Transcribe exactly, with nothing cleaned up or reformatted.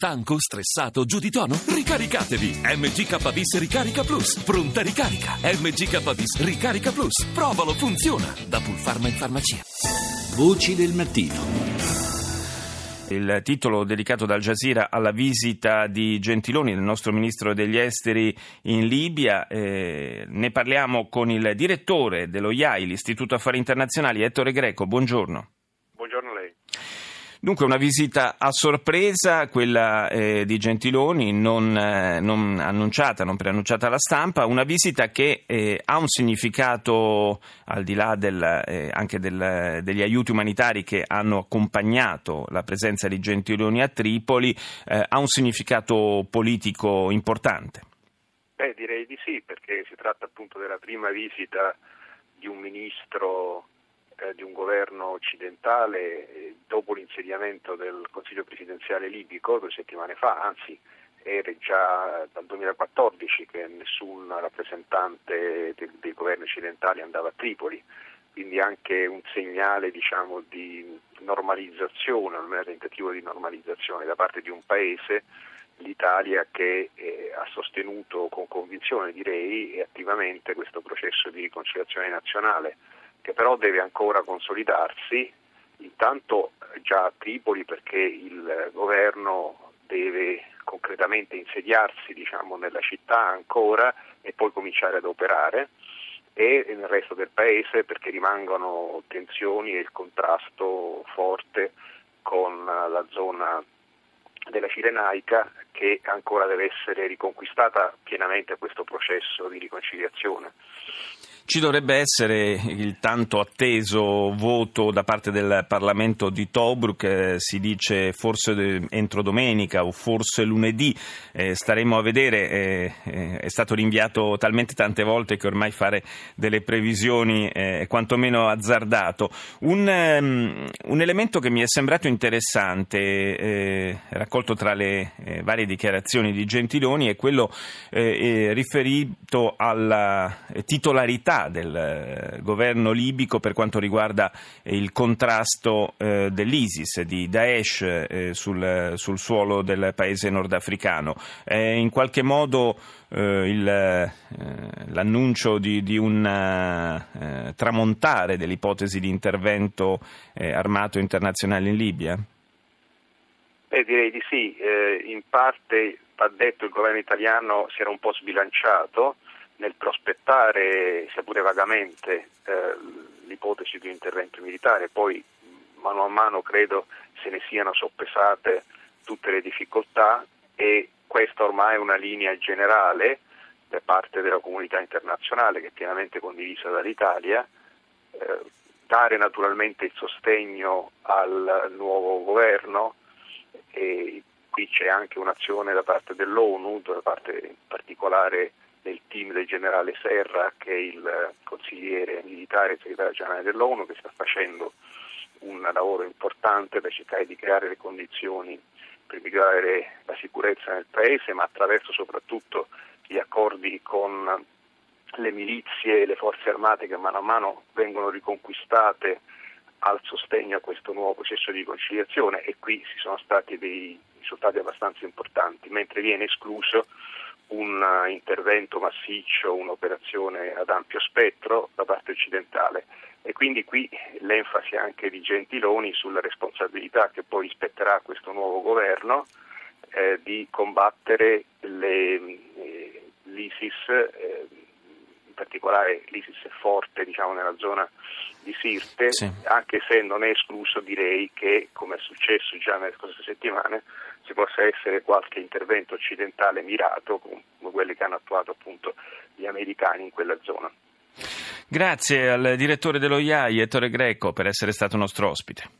Stanco, stressato, giù di tono? Ricaricatevi! M G K V S Ricarica Plus. Pronta ricarica. M G K V S Ricarica Plus. Provalo, funziona. Da Pulfarma in farmacia. Voci del mattino. Il titolo dedicato da Al Jazeera alla visita di Gentiloni, del nostro ministro degli esteri, in Libia. Eh, ne parliamo con il direttore dello I A I, l'Istituto Affari Internazionali, Ettore Greco. Buongiorno. Buongiorno a lei. Dunque, una visita a sorpresa, quella eh, di Gentiloni, non, eh, non annunciata, non preannunciata alla stampa, una visita che eh, ha un significato al di là del, eh, anche del, degli aiuti umanitari che hanno accompagnato la presenza di Gentiloni a Tripoli, eh, ha un significato politico importante. Beh, direi di sì, perché si tratta appunto della prima visita di un ministro di un governo occidentale dopo l'insediamento del Consiglio presidenziale libico due settimane fa, anzi era già dal duemilaquattordici che nessun rappresentante dei, dei governi occidentali andava a Tripoli, quindi anche un segnale, diciamo, di normalizzazione, un tentativo di normalizzazione da parte di un paese, l'Italia, che eh, ha sostenuto con convinzione, direi, e attivamente questo processo di riconciliazione nazionale, che però deve ancora consolidarsi, intanto già a Tripoli, perché il governo deve concretamente insediarsi, diciamo, nella città ancora e poi cominciare ad operare, e nel resto del paese, perché rimangono tensioni e il contrasto forte con la zona della Cirenaica, che ancora deve essere riconquistata pienamente a questo processo di riconciliazione. Ci dovrebbe essere il tanto atteso voto da parte del Parlamento di Tobruk, eh, si dice forse de- entro domenica o forse lunedì, eh, staremo a vedere, eh, eh, è stato rinviato talmente tante volte che ormai fare delle previsioni è eh, quantomeno azzardato. Un, um, un elemento che mi è sembrato interessante, eh, raccolto tra le eh, varie dichiarazioni di Gentiloni, è quello eh, eh, riferito alla titolarità del governo libico per quanto riguarda il contrasto eh, dell'ISIS, di Daesh, eh, sul, sul suolo del paese nordafricano. Eh, in qualche modo eh, il, eh, l'annuncio di, di un eh, tramontare dell'ipotesi di intervento eh, armato internazionale in Libia? Beh, direi di sì. Eh, in parte, va detto, il governo italiano si era un po' sbilanciato nel prospettare, seppure vagamente, eh, l'ipotesi di un intervento militare. Poi mano a mano credo se ne siano soppesate tutte le difficoltà, e questa ormai è una linea generale da parte della comunità internazionale, che è pienamente condivisa dall'Italia, eh, dare naturalmente il sostegno al nuovo governo, e qui c'è anche un'azione da parte dell'ONU, da parte in particolare del team del generale Serra, che è il consigliere militare e segretario generale dell'ONU, che sta facendo un lavoro importante per cercare di creare le condizioni per migliorare la sicurezza nel paese, ma attraverso soprattutto gli accordi con le milizie e le forze armate che mano a mano vengono riconquistate al sostegno a questo nuovo processo di conciliazione, e qui ci sono stati dei risultati abbastanza importanti, mentre viene escluso un intervento massiccio, un'operazione ad ampio spettro da parte occidentale, e quindi qui l'enfasi anche di Gentiloni sulla responsabilità che poi spetterà a questo nuovo governo eh, di combattere le, eh, l'ISIS, eh, in particolare l'ISIS è forte, diciamo, nella zona di Sirte, sì. Anche se non è escluso, direi, che, come è successo già nelle scorse settimane, ci possa essere qualche intervento occidentale mirato, come quelli che hanno attuato appunto gli americani in quella zona. Grazie al direttore dello I A I, Ettore Greco, per essere stato nostro ospite.